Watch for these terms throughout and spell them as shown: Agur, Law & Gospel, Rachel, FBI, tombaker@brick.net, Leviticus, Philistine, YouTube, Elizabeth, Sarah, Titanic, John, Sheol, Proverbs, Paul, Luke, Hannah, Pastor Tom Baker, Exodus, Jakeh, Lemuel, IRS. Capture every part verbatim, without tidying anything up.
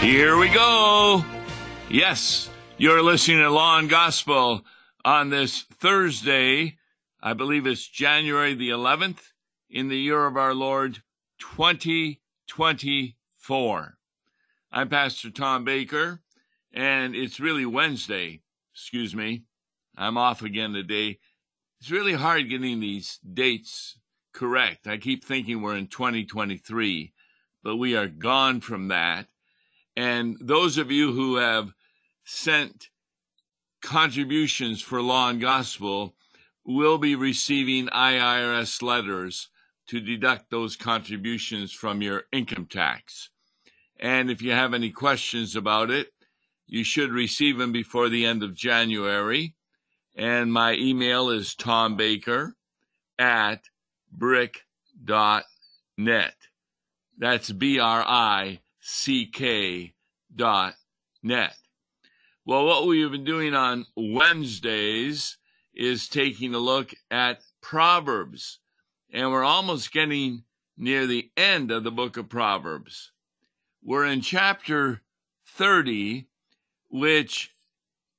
Here we go. Yes, you're listening to Law and Gospel on this Thursday. I believe it's January the eleventh in the year of our Lord, twenty twenty-four. I'm Pastor Tom Baker, and it's really Wednesday. Excuse me. I'm off again today. It's really hard getting these dates correct. I keep thinking we're in twenty twenty-three, but we are gone from that. And those of you who have sent contributions for Law and Gospel will be receiving I R S letters to deduct those contributions from your income tax. And if you have any questions about it, you should receive them before the end of January. And my email is tombaker at brick dot net. That's B R I C K dot net. Well, what we've been doing on Wednesdays is taking a look at Proverbs, and we're almost getting near the end of the book of Proverbs. We're in chapter thirty, which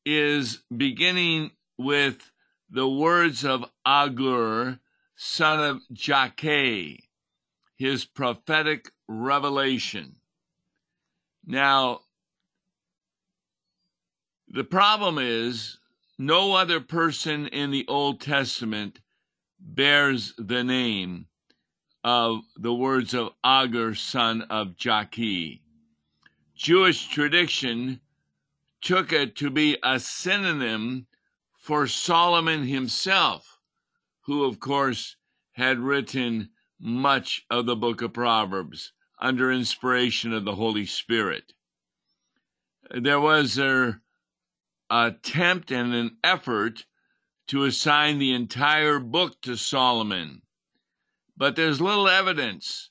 is beginning with the words of Agur, son of Jakeh, his prophetic revelation. Now, the problem is no other person in the Old Testament bears the name of the words of Agur, son of Jakeh. Jewish tradition took it to be a synonym for Solomon himself, who, of course, had written much of the book of Proverbs under inspiration of the Holy Spirit. There was an attempt and an effort to assign the entire book to Solomon, but there's little evidence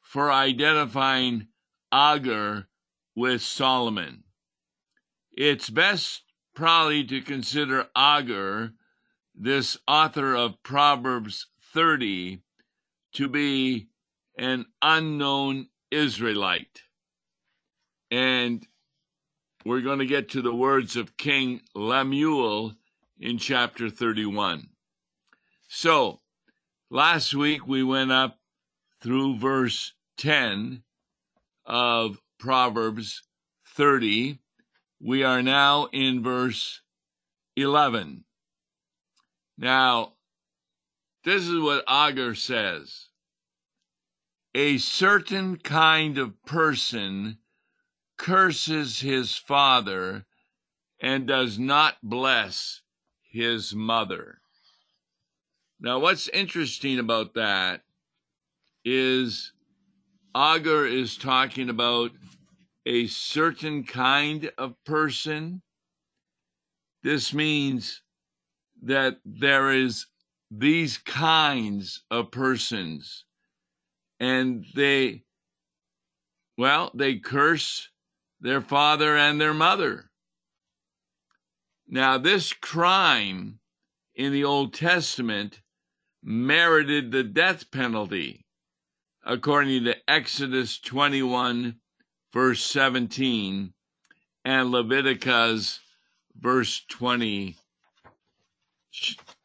for identifying Agur with Solomon. It's best probably to consider Agur, this author of Proverbs thirty, to be an unknown Israelite. And we're going to get to the words of King Lemuel in chapter thirty-one. So, last week we went up through verse ten of Proverbs thirty. We are now in verse eleven. Now, this is what Agur says. A certain kind of person curses his father and does not bless his mother. Now, what's interesting about that is Agur is talking about a certain kind of person. This means that there is these kinds of persons. And they, well, they curse their father and their mother. Now, this crime in the Old Testament merited the death penalty, according to Exodus twenty-one, verse seventeen, and Leviticus, verse twenty,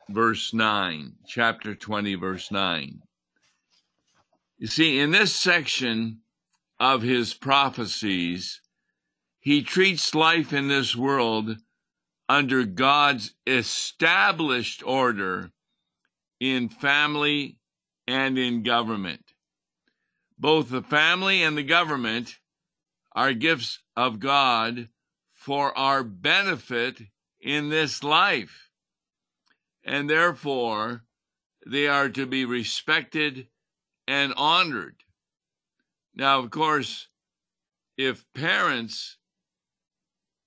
verse nine, chapter twenty, verse nine. You see, in this section of his prophecies, he treats life in this world under God's established order in family and in government. Both the family and the government are gifts of God for our benefit in this life, and therefore they are to be respected and honored. Now, of course, if parents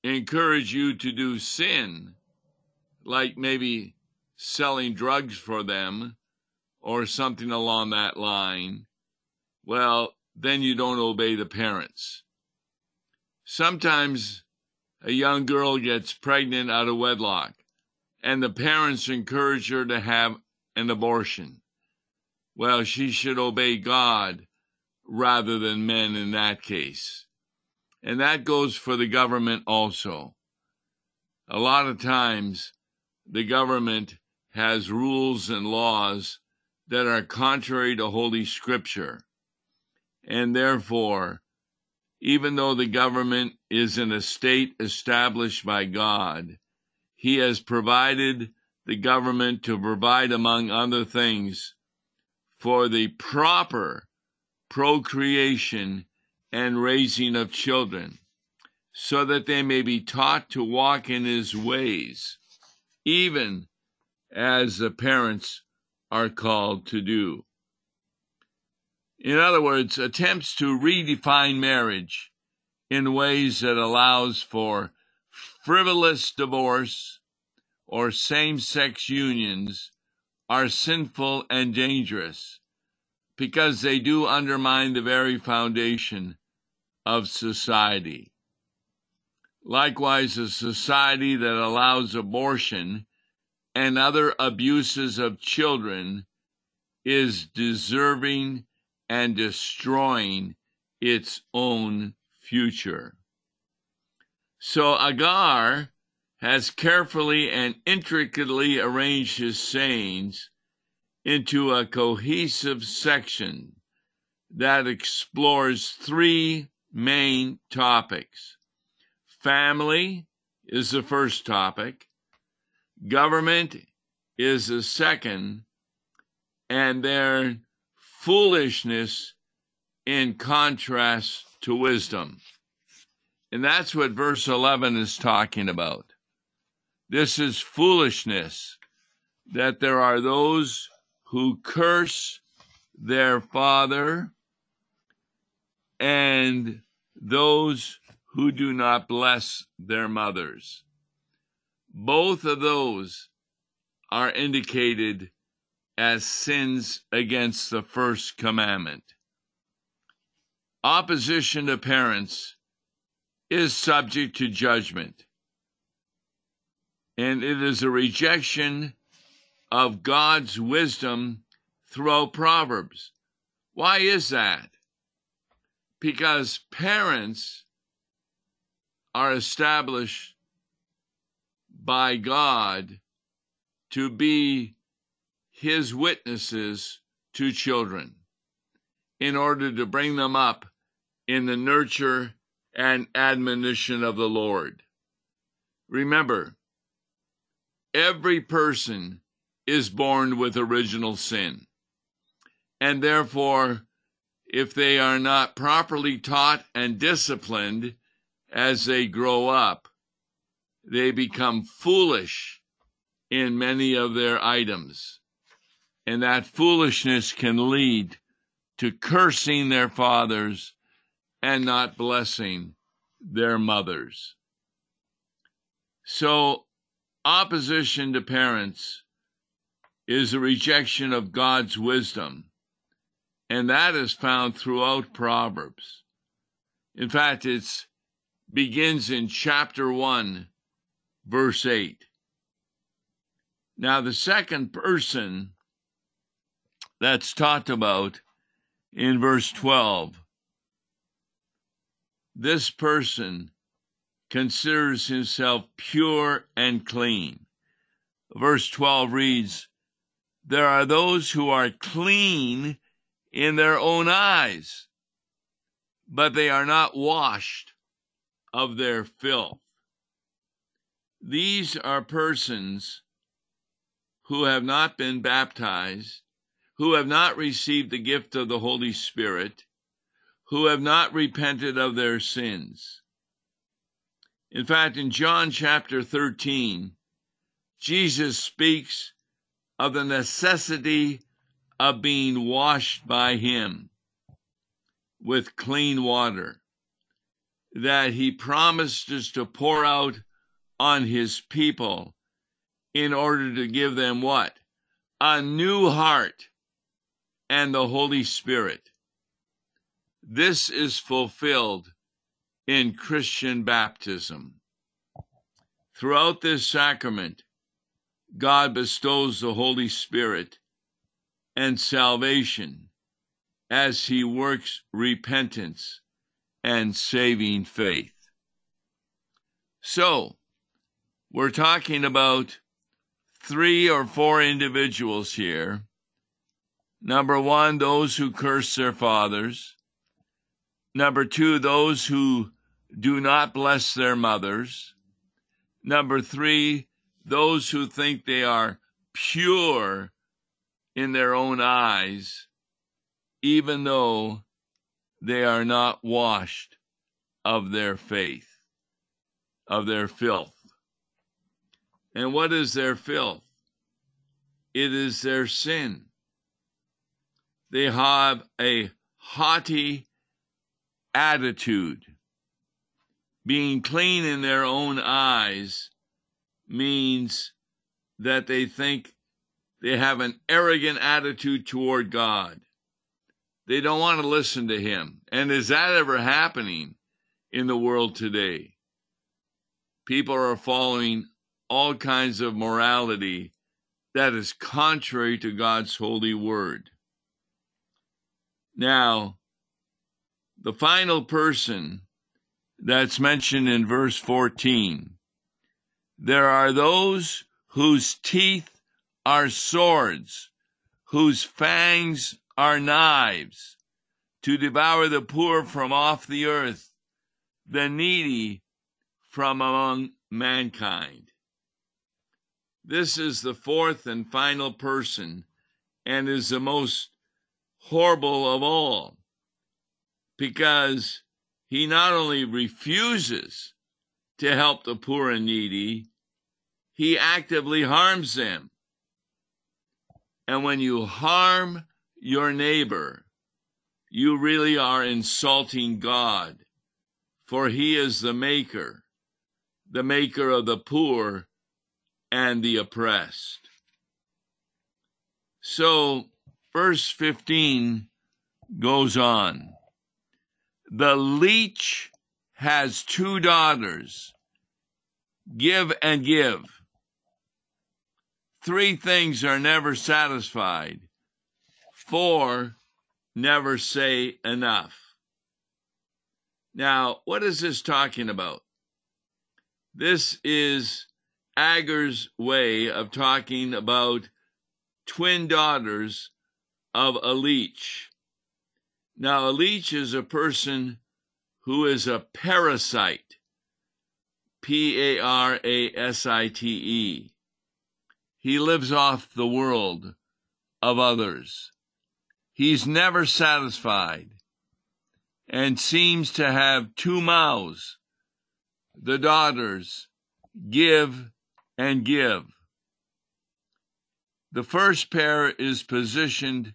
encourage you to do sin, like maybe selling drugs for them or something along that line, well, then you don't obey the parents. Sometimes a young girl gets pregnant out of wedlock, and the parents encourage her to have an abortion. Well, she should obey God rather than men in that case. And that goes for the government also. A lot of times, the government has rules and laws that are contrary to Holy Scripture. And therefore, even though the government is an estate established by God, He has provided the government to provide, among other things, for the proper procreation and raising of children, so that they may be taught to walk in His ways, even as the parents are called to do. In other words, attempts to redefine marriage in ways that allows for frivolous divorce or same-sex unions are sinful and dangerous because they do undermine the very foundation of society. Likewise, a society that allows abortion and other abuses of children is deserving and destroying its own future. So Agur has carefully and intricately arranged his sayings into a cohesive section that explores three main topics. Family is the first topic, government is the second, and their foolishness in contrast to wisdom. And that's what verse eleven is talking about. This is foolishness, that there are those who curse their father and those who do not bless their mothers. Both of those are indicated as sins against the first commandment. Opposition to parents is subject to judgment, and it is a rejection of God's wisdom throughout Proverbs. Why is that? Because parents are established by God to be His witnesses to children in order to bring them up in the nurture and admonition of the Lord. Remember, every person is born with original sin, and therefore, if they are not properly taught and disciplined as they grow up, they become foolish in many of their items. And that foolishness can lead to cursing their fathers and not blessing their mothers. So, opposition to parents is a rejection of God's wisdom, and that is found throughout Proverbs. In fact, it's begins in chapter one, verse eight. Now, the second person that's talked about in verse twelve, this person considers himself pure and clean. Verse twelve reads, "There are those who are clean in their own eyes, but they are not washed of their filth." These are persons who have not been baptized, who have not received the gift of the Holy Spirit, who have not repented of their sins. In fact, in John chapter thirteen, Jesus speaks of the necessity of being washed by Him with clean water that He promises to pour out on His people in order to give them what? A new heart and the Holy Spirit. This is fulfilled in Christian baptism. Throughout this sacrament, God bestows the Holy Spirit and salvation as He works repentance and saving faith. So, we're talking about three or four individuals here. Number one, those who curse their fathers. Number two, those who do not bless their mothers. Number three, those who think they are pure in their own eyes, even though they are not washed of their faith, of their filth. And what is their filth? It is their sin. They have a haughty attitude. Being clean in their own eyes means that they think they have an arrogant attitude toward God. They don't want to listen to Him. And is that ever happening in the world today? People are following all kinds of morality that is contrary to God's holy word. Now, the final person that's mentioned in verse fourteen, there are those whose teeth are swords, whose fangs are knives, to devour the poor from off the earth, the needy from among mankind. This is the fourth and final person, and is the most horrible of all, because he not only refuses to help the poor and needy, he actively harms them. And when you harm your neighbor, you really are insulting God, for He is the maker, the maker of the poor and the oppressed. So, verse fifteen goes on. The leech has two daughters. Give and give. Three things are never satisfied. Four, never say enough. Now, what is this talking about? This is Agur's way of talking about twin daughters of a leech. Now, a leech is a person who is a parasite, P A R A S I T E. He lives off the world of others. He's never satisfied and seems to have two mouths. The daughters give and give. The first pair is positioned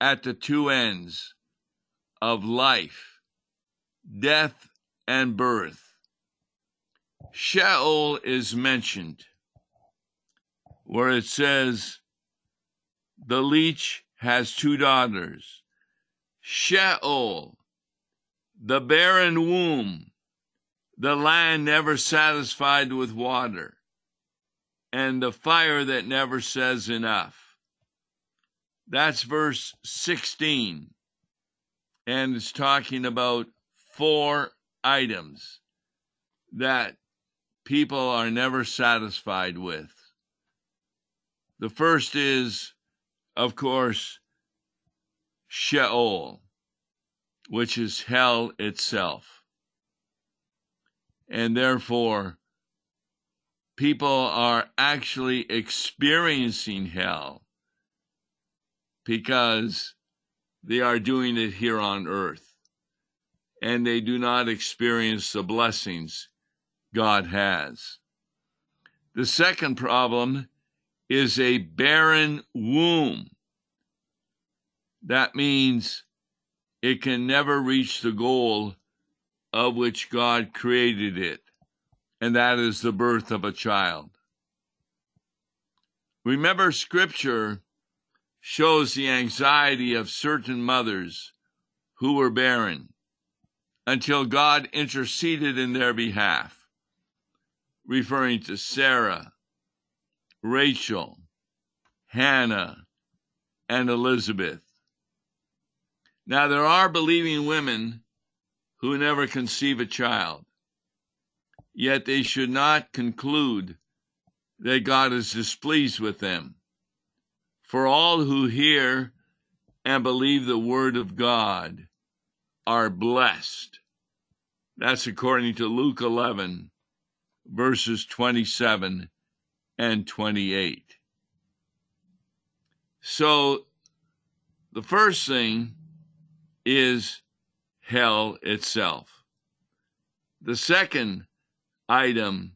at the two ends of life, death, and birth. Sheol is mentioned, where it says, the leech has two daughters. Sheol, the barren womb, the land never satisfied with water, and the fire that never says enough. That's verse sixteen, and it's talking about four items that people are never satisfied with. The first is, of course, Sheol, which is hell itself, and therefore, people are actually experiencing hell because they are doing it here on earth, and they do not experience the blessings God has. The second problem is a barren womb. That means it can never reach the goal of which God created it, and that is the birth of a child. Remember, Scripture shows the anxiety of certain mothers who were barren until God interceded in their behalf, referring to Sarah, Rachel, Hannah, and Elizabeth. Now, there are believing women who never conceive a child. Yet they should not conclude that God is displeased with them. For all who hear and believe the word of God are blessed. That's according to Luke eleven, verses twenty-seven and twenty-eight. So the first thing is hell itself. The second item,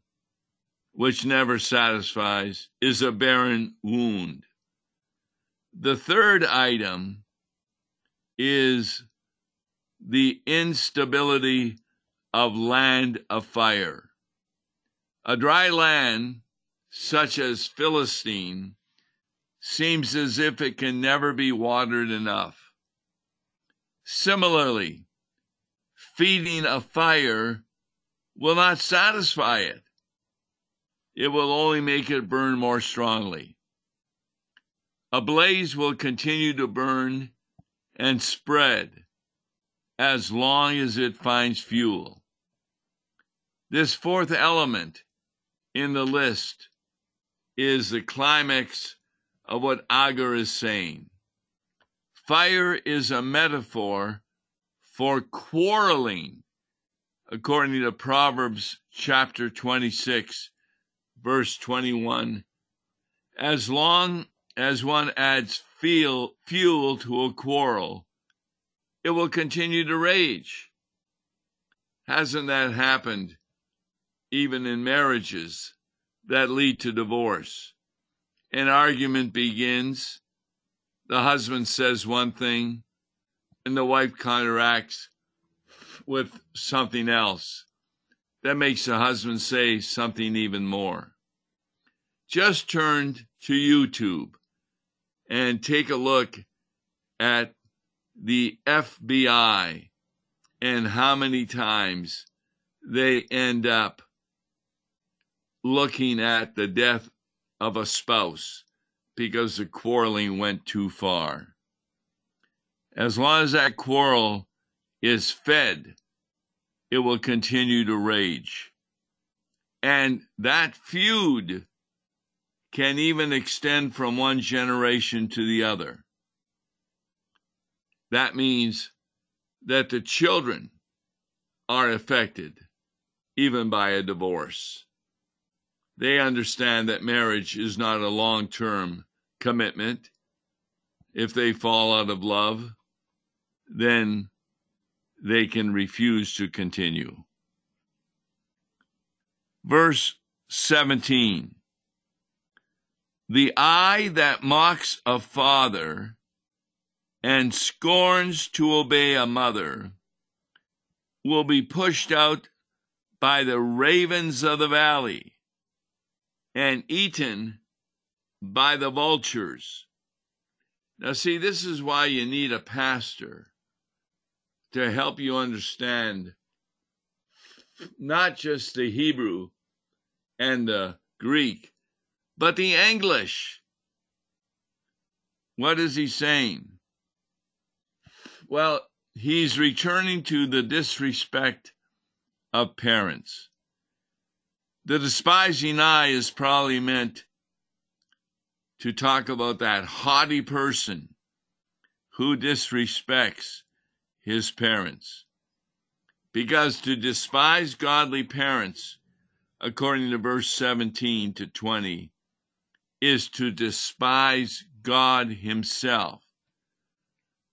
which never satisfies, is a barren wound. The third item is the instability of land of fire. A dry land, such as Philistine, seems as if it can never be watered enough. Similarly, feeding a fire will not satisfy it. It will only make it burn more strongly. A blaze will continue to burn and spread as long as it finds fuel. This fourth element in the list is the climax of what Agur is saying. Fire is a metaphor for quarreling, according to Proverbs chapter twenty-six, verse twenty-one. As long as one adds fuel to a quarrel, it will continue to rage. Hasn't that happened even in marriages that lead to divorce? An argument begins, the husband says one thing, and the wife counteracts with something else. That makes the husband say something even more. Just turn to YouTube and take a look at the F B I and how many times they end up looking at the death of a spouse because the quarreling went too far. As long as that quarrel is fed, it will continue to rage. And that feud can even extend from one generation to the other. That means that the children are affected even by a divorce. They understand that marriage is not a long-term commitment. If they fall out of love, then they can refuse to continue. Verse seventeen. The eye that mocks a father and scorns to obey a mother will be pushed out by the ravens of the valley and eaten by the vultures. Now see, this is why you need a pastor to help you understand not just the Hebrew and the Greek, but the English. What is he saying? Well, he's returning to the disrespect of parents. The despising eye is probably meant to talk about that haughty person who disrespects his parents. Because to despise godly parents, according to verse seventeen to twenty, is to despise God himself,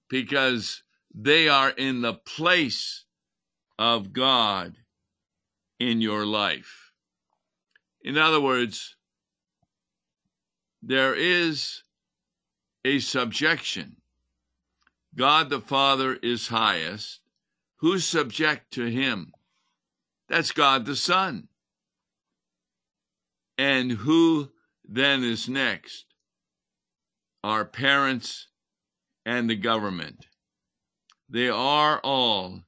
because they are in the place of God in your life. In other words, there is a subjection. God the Father is highest. Who's subject to him? That's God the Son. And who then is next? Our parents and the government. They are all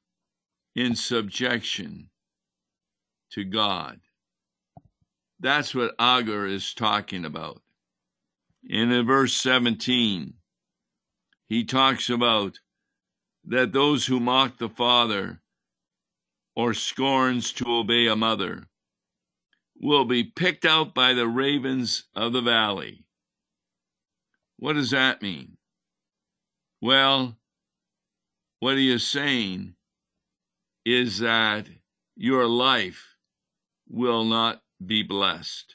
in subjection to God. That's what Agur is talking about. And in verse seventeen, he talks about that those who mock the father or scorns to obey a mother will be picked out by the ravens of the valley. What does that mean? Well, what he is saying is that your life will not be blessed.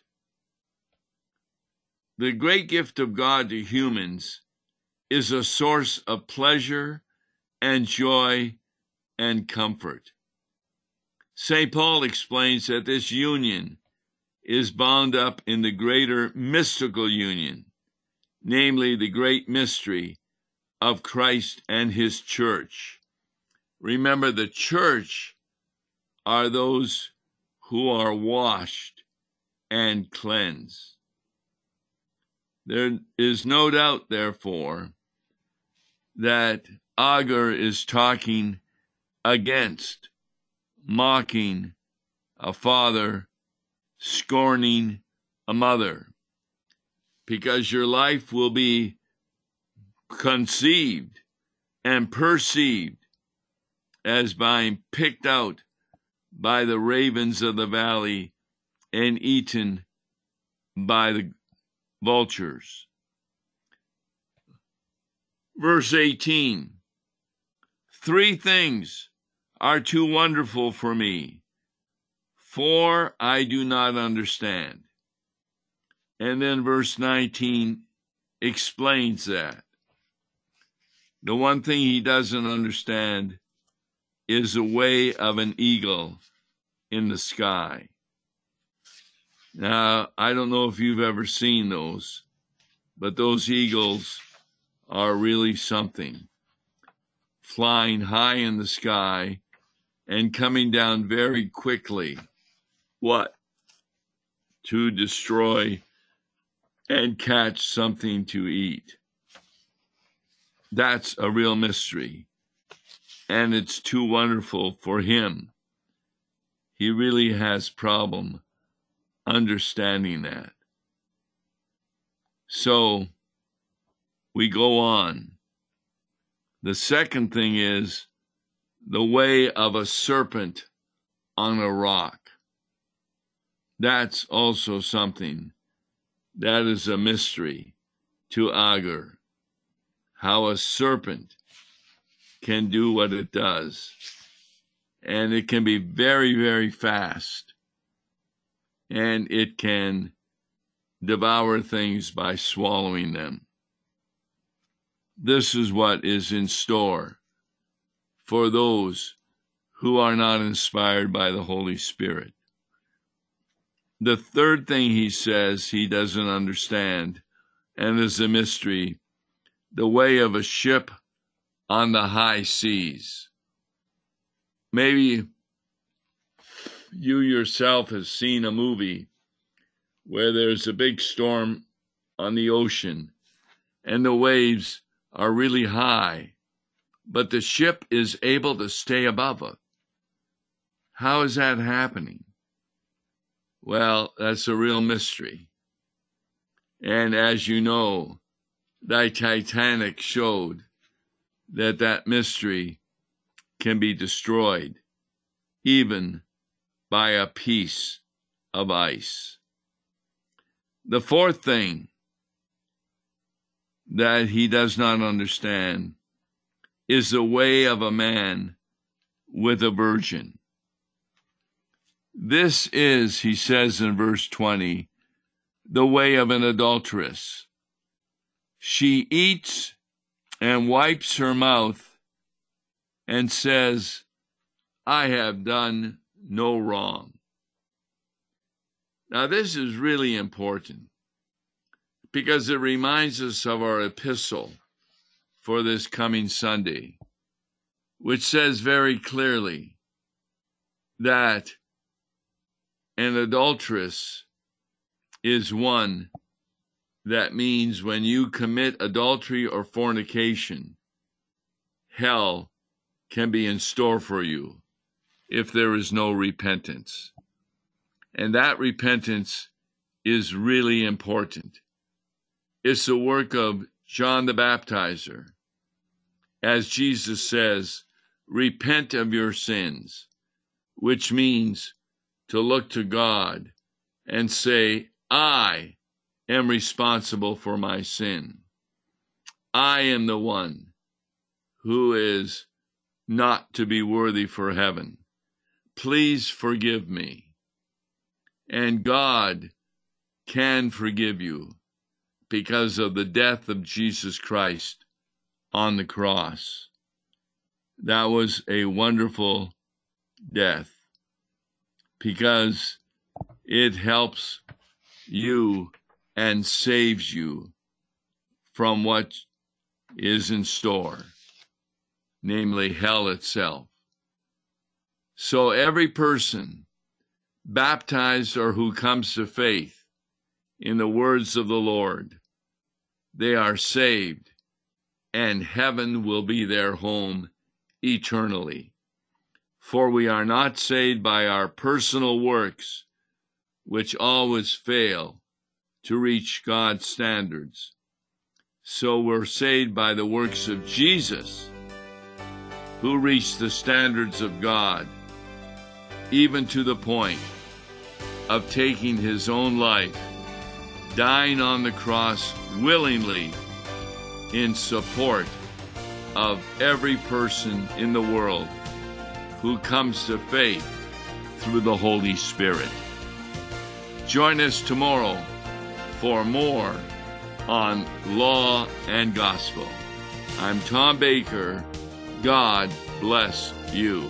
The great gift of God to humans is a source of pleasure and joy and comfort. Saint Paul explains that this union is bound up in the greater mystical union, namely the great mystery of Christ and his church. Remember, the church are those who are washed and cleansed. There is no doubt, therefore, that Agur is talking against mocking a father, scorning a mother, because your life will be conceived and perceived as being picked out by the ravens of the valley and eaten by the vultures. Verse eighteen, three things are too wonderful for me, for I do not understand. And then verse nineteen explains that. The one thing he doesn't understand is the way of an eagle in the sky. Now, I don't know if you've ever seen those, but those eagles are really something, flying high in the sky and coming down very quickly. What? To destroy and catch something to eat. That's a real mystery, and it's too wonderful for him. He really has problem understanding that. So we go on. The second thing is the way of a serpent on a rock. That's also something that is a mystery to Agur, how a serpent can do what it does. And it can be very, very fast. And it can devour things by swallowing them. This is what is in store for those who are not inspired by the Holy Spirit. The third thing he says he doesn't understand, and is a mystery, the way of a ship on the high seas. Maybe you yourself have seen a movie where there's a big storm on the ocean, and the waves are really high, but the ship is able to stay above it. How is that happening? Well, that's a real mystery. And as you know, the Titanic showed that that mystery can be destroyed even by a piece of ice. The fourth thing that he does not understand is the way of a man with a virgin. This is, he says in verse twenty, the way of an adulteress. She eats and wipes her mouth and says, I have done no wrong. Now, this is really important because it reminds us of our epistle for this coming Sunday, which says very clearly that an adulteress is one that means when you commit adultery or fornication, hell can be in store for you if there is no repentance. And that repentance is really important. It's the work of John the Baptizer. As Jesus says, repent of your sins, which means to look to God and say, I am responsible for my sin. I am the one who is not to be worthy for heaven. Please forgive me. And God can forgive you because of the death of Jesus Christ on the cross. That was a wonderful death because it helps you and saves you from what is in store, namely hell itself. So every person baptized or who comes to faith in the words of the Lord, they are saved, and heaven will be their home eternally. For we are not saved by our personal works, which always fail to reach God's standards. So we're saved by the works of Jesus, who reached the standards of God, even to the point of taking his own life, dying on the cross willingly in support of every person in the world who comes to faith through the Holy Spirit. Join us tomorrow for more on Law and Gospel. I'm Tom Baker. God bless you.